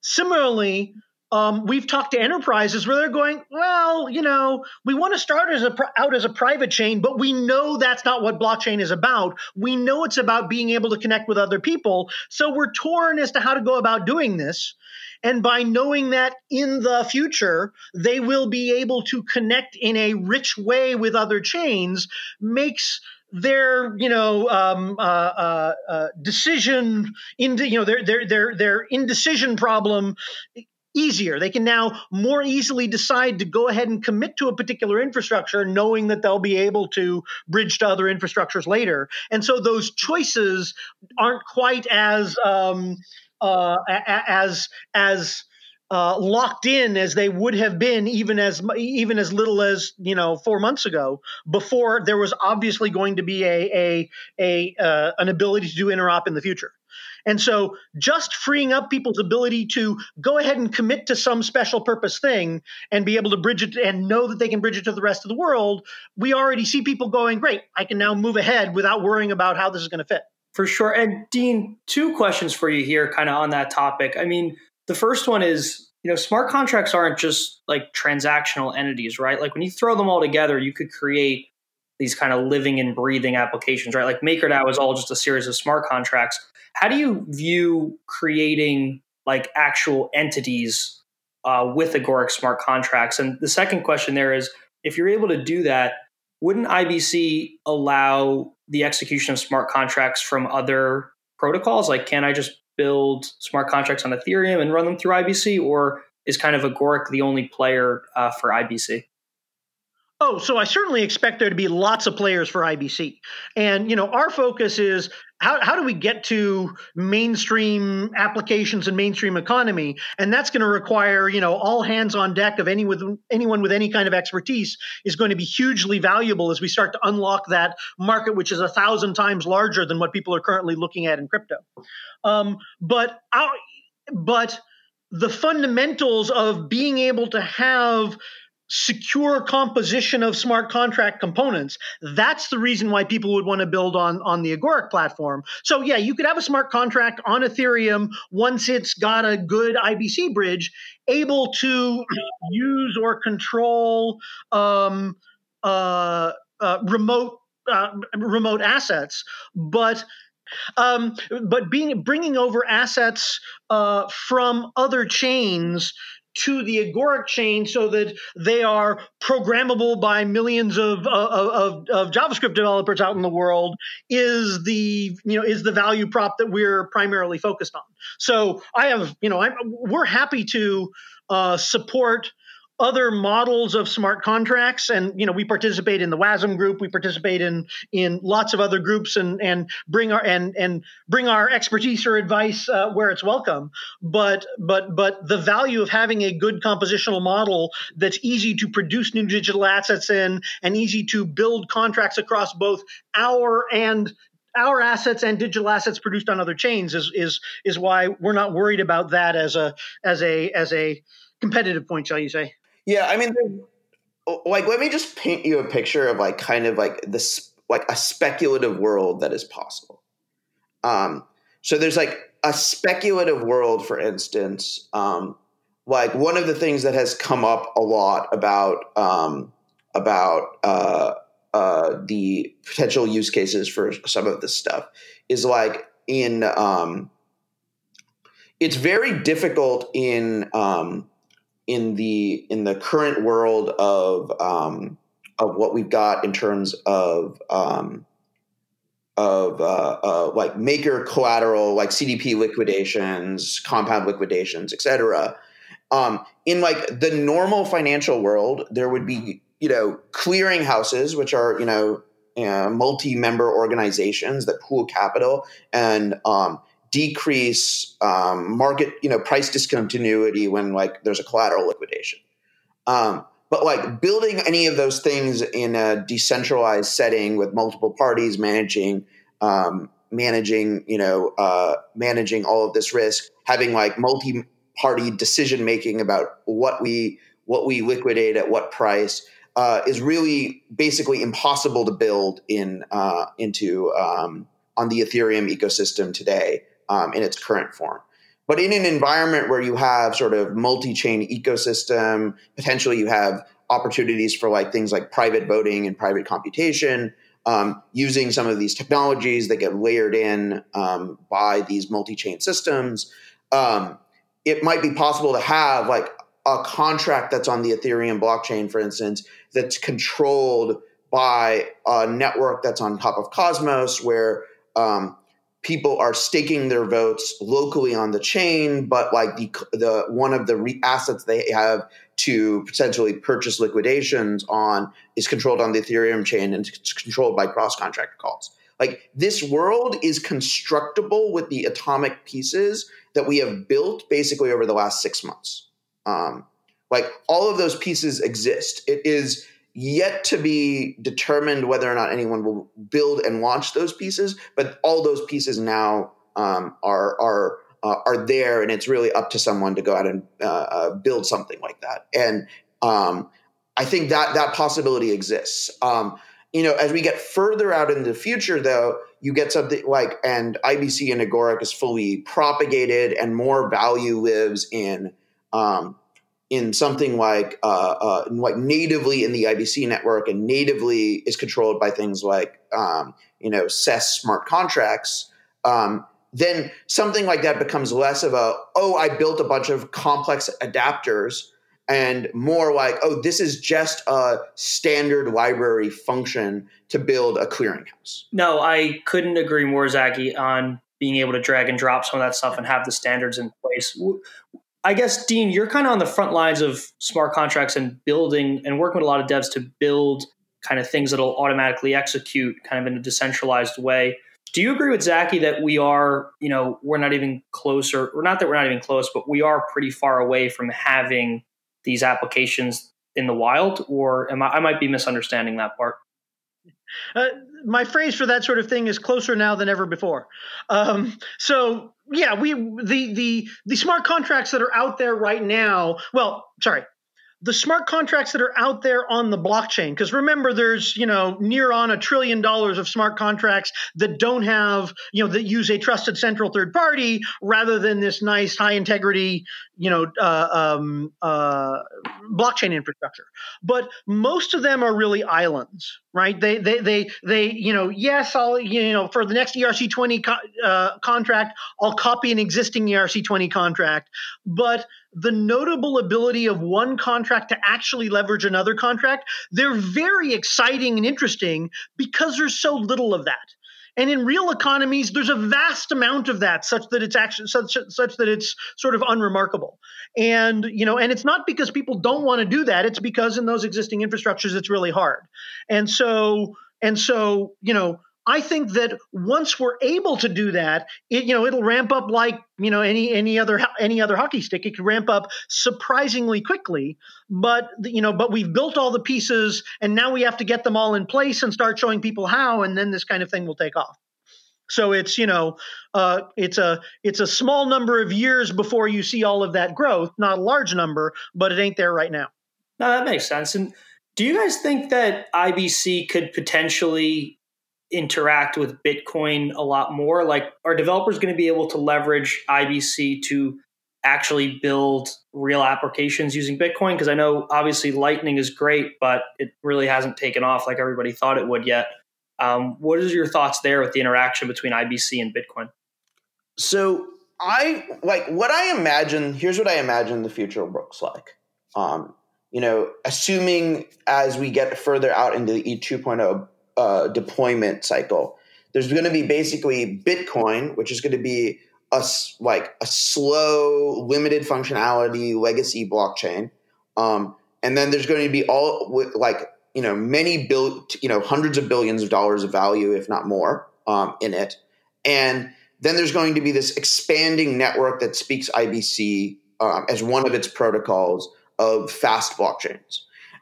Similarly, Um, we've talked to enterprises where they're going, well, you know, we want to start as a, out as a private chain, but we know that's not what blockchain is about. We know it's about being able to connect with other people. So we're torn as to how to go about doing this. And by knowing that in the future, they will be able to connect in a rich way with other chains makes their, you know, um, uh, uh, uh, decision, into, you know, their, their, their, their indecision problem easier. They can now more easily decide to go ahead and commit to a particular infrastructure, knowing that they'll be able to bridge to other infrastructures later. And so those choices aren't quite as um, uh, as as uh, locked in as they would have been, even as even as little as you know four months ago. Before there was obviously going to be a a, a uh, an ability to do interop in the future. And so just freeing up people's ability to go ahead and commit to some special purpose thing and be able to bridge it and know that they can bridge it to the rest of the world, we already see people going, great, I can now move ahead without worrying about how this is going to fit. For sure. And Dean, two questions for you here kind of on that topic. I mean, the first one is, you know, smart contracts aren't just like transactional entities, right? Like when you throw them all together, you could create these kind of living and breathing applications, right? Like MakerDAO is all just a series of smart contracts. How do you view creating like actual entities uh, with Agoric smart contracts? And the second question there is, if you're able to do that, wouldn't I B C allow the execution of smart contracts from other protocols? Like, can I just build smart contracts on Ethereum and run them through I B C? Or is kind of Agoric the only player uh, for I B C? Oh, so I certainly expect there to be lots of players for I B C. And, you know, our focus is how, how do we get to mainstream applications and mainstream economy? And that's going to require, you know, all hands on deck of any with anyone with any kind of expertise is going to be hugely valuable as we start to unlock that market, which is a thousand times larger than what people are currently looking at in crypto. Um, but our, but the fundamentals of being able to have secure composition of smart contract components. That's the reason why people would want to build on, on the Agoric platform. So yeah, you could have a smart contract on Ethereum once it's got a good I B C bridge, able to use or control um, uh, uh, remote uh, remote assets, but um, but being bringing over assets uh, from other chains to the Agoric chain so that they are programmable by millions of, of, of, of JavaScript developers out in the world is the, you know, is the value prop that we're primarily focused on. So I have, you know, I'm, we're happy to uh, support other models of smart contracts. And, you know, we participate in the WASM group. We participate in, in lots of other groups and, and bring our, and, and bring our expertise or advice uh, where it's welcome. But, but, but the value of having a good compositional model that's easy to produce new digital assets in and easy to build contracts across both our and our assets and digital assets produced on other chains is, is, is why we're not worried about that as a, as a, as a competitive point, shall you say? Yeah, I mean, like, let me just paint you a picture of like kind of like this, like a speculative world that is possible. Um, so there's like a speculative world, for instance, um, like one of the things that has come up a lot about um, about uh, uh, the potential use cases for some of this stuff is like in um, it's very difficult in. Um, in the in the current world of um, of what we've got in terms of um, of uh, uh, like maker collateral, like C D P liquidations, compound liquidations, et cetera. Um, in like the normal financial world, there would be, you know, clearing houses, which are, you know, uh, multi-member organizations that pool capital and um, decrease um, market, you know, price discontinuity when like there's a collateral liquidation. Um, but like building any of those things in a decentralized setting with multiple parties managing, um, managing, you know, uh, managing all of this risk, having like multi-party decision making about what we what we liquidate at what price uh, is really basically impossible to build in uh, into um, on the Ethereum ecosystem today. Um, in its current form, But in an environment where you have sort of multi-chain ecosystem, potentially you have opportunities for like things like private voting and private computation, um, using some of these technologies that get layered in um, by these multi-chain systems, um, it might be possible to have like a contract that's on the Ethereum blockchain, for instance, that's controlled by a network that's on top of Cosmos, where um, people are staking their votes locally on the chain, but like the the one of the re- assets they have to potentially purchase liquidations on is controlled on the Ethereum chain, and it's controlled by cross-contract calls. Like, this world is constructible with the atomic pieces that we have built basically over the last six months. Um, like, all of those pieces exist. It is yet to be determined whether or not anyone will build and launch those pieces, but all those pieces now um, are are uh, are there, and it's really up to someone to go out and uh, uh, build something like that. And um, I think that that possibility exists. Um, you know, as we get further out in the future, though, you get something like, and I B C and Agoric is fully propagated, and more value lives in. Um, in something like uh, uh, like natively in the I B C network, and natively is controlled by things like um, you know C E S smart contracts, um, then something like that becomes less of a, oh, I built a bunch of complex adapters, and more like, oh, this is just a standard library function to build a clearinghouse. No, I couldn't agree more, Zaki, on being able to drag and drop some of that stuff and have the standards in place. I guess, Dean, you're kind of on the front lines of smart contracts and building and working with a lot of devs to build kind of things that'll automatically execute kind of in a decentralized way. Do you agree with Zaki that we are, you know, we're not even closer, or not that we're not even close, but we are pretty far away from having these applications in the wild? Or am I, I might be misunderstanding that part. Uh, my phrase for that sort of thing is closer now than ever before. Um, so yeah, we the the the smart contracts that are out there right now. Well, sorry, the smart contracts that are out there on the blockchain. Because remember, there's you know near on a trillion dollars of smart contracts that don't have you know that use a trusted central third party rather than this nice high integrity you know uh, um, uh, blockchain infrastructure. But most of them are really islands. Right? They, they, they, they, you know, yes, I'll, you know, for the next E R C twenty co- uh, contract, I'll copy an existing E R C twenty contract. But the notable ability of one contract to actually leverage another contract, they're very exciting and interesting because there's so little of that. And in real economies, there's a vast amount of that, such that it's actually such such that it's sort of unremarkable. And you know, and it's not because people don't want to do that; it's because in those existing infrastructures, it's really hard. And so, and so, you know, I think that once we're able to do that, it you know, it'll ramp up like you know any any other any other hockey stick. It could ramp up surprisingly quickly. But you know, but we've built all the pieces, and now we have to get them all in place and start showing people how, and then this kind of thing will take off. So it's you know, uh, it's a it's a small number of years before you see all of that growth. Not a large number, but it ain't there right now. No, that makes sense. And do you guys think that I B C could potentially interact with Bitcoin a lot more? Like, are developers going to be able to leverage I B C to actually build real applications using Bitcoin? Because I know obviously Lightning is great, but it really hasn't taken off like everybody thought it would yet. Um, what is your thoughts there with the interaction between I B C and Bitcoin? So I like what I imagine, here's what I imagine the future looks like. Um, you know, assuming as we get further out into the E two point oh uh, deployment cycle, there's going to be basically Bitcoin, which is going to be a, like a slow, limited functionality legacy blockchain. Um, and then there's going to be all with like, you know, many built, you know, hundreds of billions of dollars of value, if not more, um, in it. And then there's going to be this expanding network that speaks I B C um, as one of its protocols of fast blockchains.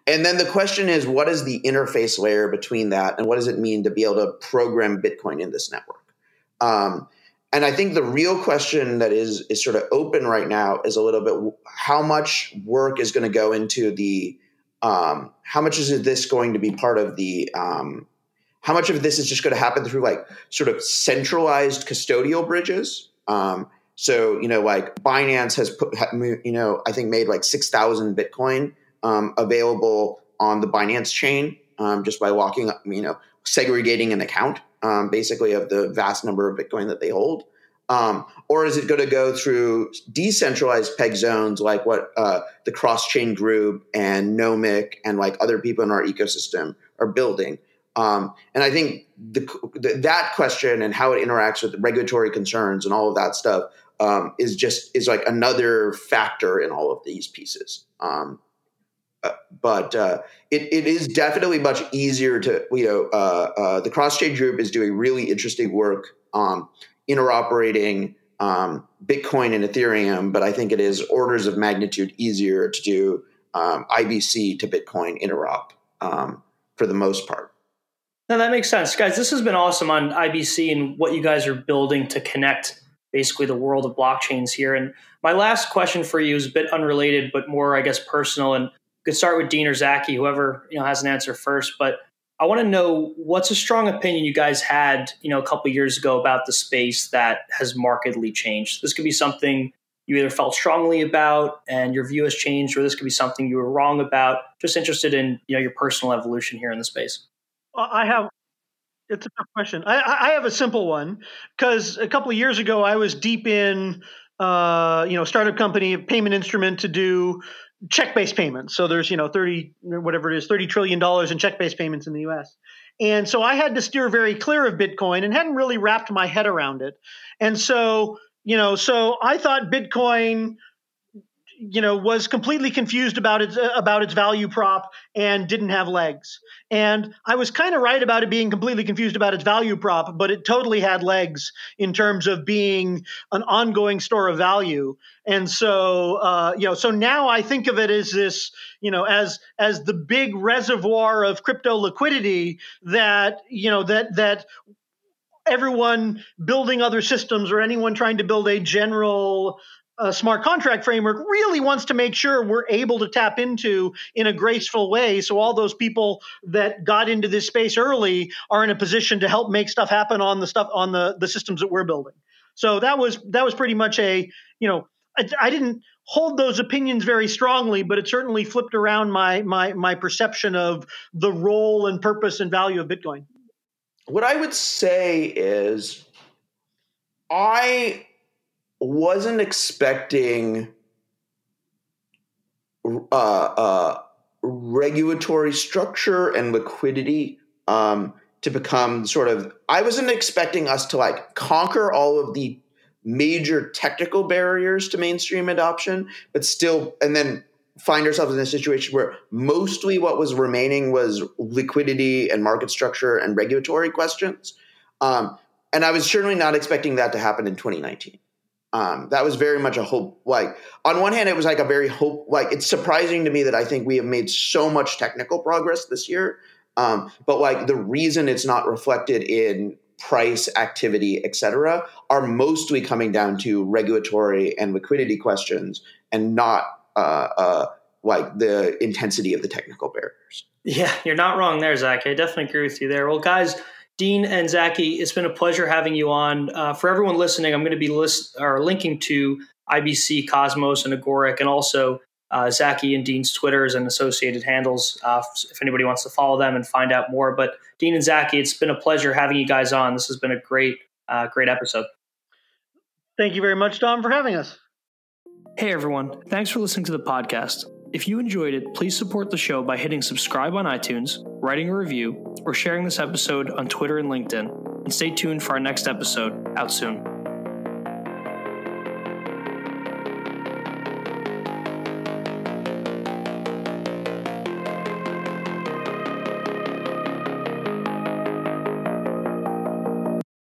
And then the question is, what is the interface layer between that? And what does it mean to be able to program Bitcoin in this network? Um, and I think the real question that is is sort of open right now is a little bit how much work is going to go into the um, how much is this going to be part of the um, how much of this is just going to happen through like sort of centralized custodial bridges um, So, you know, like Binance has put, you know, I think made like six thousand Bitcoin um, available on the Binance chain um, just by locking up, you know, segregating an account um, basically of the vast number of Bitcoin that they hold. Um, or is it going to go through decentralized peg zones like what uh, the cross-chain group and Nomic and like other people in our ecosystem are building? Um, and I think the, the, that question and how it interacts with regulatory concerns and all of that stuff um, is just is like another factor in all of these pieces. Um, uh, but uh, it, it is definitely much easier to, you know, uh, uh, the cross-chain group is doing really interesting work um, interoperating um, Bitcoin and Ethereum, but I think it is orders of magnitude easier to do um, I B C to Bitcoin interop um, for the most part. No, that makes sense. Guys, this has been awesome on I B C and what you guys are building to connect basically the world of blockchains here. And my last question for you is a bit unrelated, but more, I guess, personal. And we could start with Dean or Zaki, whoever, you know, has an answer first. But I want to know, what's a strong opinion you guys had, you know, a couple of years ago about the space that has markedly changed? This could be something you either felt strongly about and your view has changed, or this could be something you were wrong about. Just interested in, you know, your personal evolution here in the space. I have, it's a tough question. I, I have a simple one, because a couple of years ago, I was deep in, uh, you know, startup company, payment instrument to do check-based payments. So there's, you know, thirty, whatever it is, thirty trillion dollars in check-based payments in the U S. And so I had to steer very clear of Bitcoin and hadn't really wrapped my head around it. And so, you know, so I thought Bitcoin, you know, was completely confused about its about its value prop and didn't have legs. And I was kind of right about it being completely confused about its value prop, but it totally had legs in terms of being an ongoing store of value. And so, uh, you know, so now I think of it as this, you know, as as the big reservoir of crypto liquidity that, you know, that that. everyone building other systems or anyone trying to build a general A smart contract framework really wants to make sure we're able to tap into in a graceful way. So all those people that got into this space early are in a position to help make stuff happen on the stuff on the, the systems that we're building. So that was that was pretty much a, you know, I, I didn't hold those opinions very strongly, but it certainly flipped around my my my perception of the role and purpose and value of Bitcoin. What I would say is I wasn't expecting uh, uh, regulatory structure and liquidity um, to become sort of – I wasn't expecting us to like conquer all of the major technical barriers to mainstream adoption, but still – and then find ourselves in a situation where mostly what was remaining was liquidity and market structure and regulatory questions. Um, and I was certainly not expecting that to happen in twenty nineteen. Um, that was very much a hope. Like on one hand, it was like a very hope. Like it's surprising to me that I think we have made so much technical progress this year. Um, but like the reason it's not reflected in price, activity, et cetera, are mostly coming down to regulatory and liquidity questions, and not uh, uh, like the intensity of the technical barriers. Yeah, you're not wrong there, Zaki. I definitely agree with you there. Well, guys. Dean and Zaki, it's been a pleasure having you on. Uh, for everyone listening, I'm going to be list or linking to I B C, Cosmos, and Agoric, and also uh, Zaki and Dean's Twitters and associated handles uh, if anybody wants to follow them and find out more. But Dean and Zaki, it's been a pleasure having you guys on. This has been a great, uh, great episode. Thank you very much, Tom, for having us. Hey, everyone. Thanks for listening to the podcast. If you enjoyed it, please support the show by hitting subscribe on iTunes, writing a review, or sharing this episode on Twitter and LinkedIn. And stay tuned for our next episode out soon.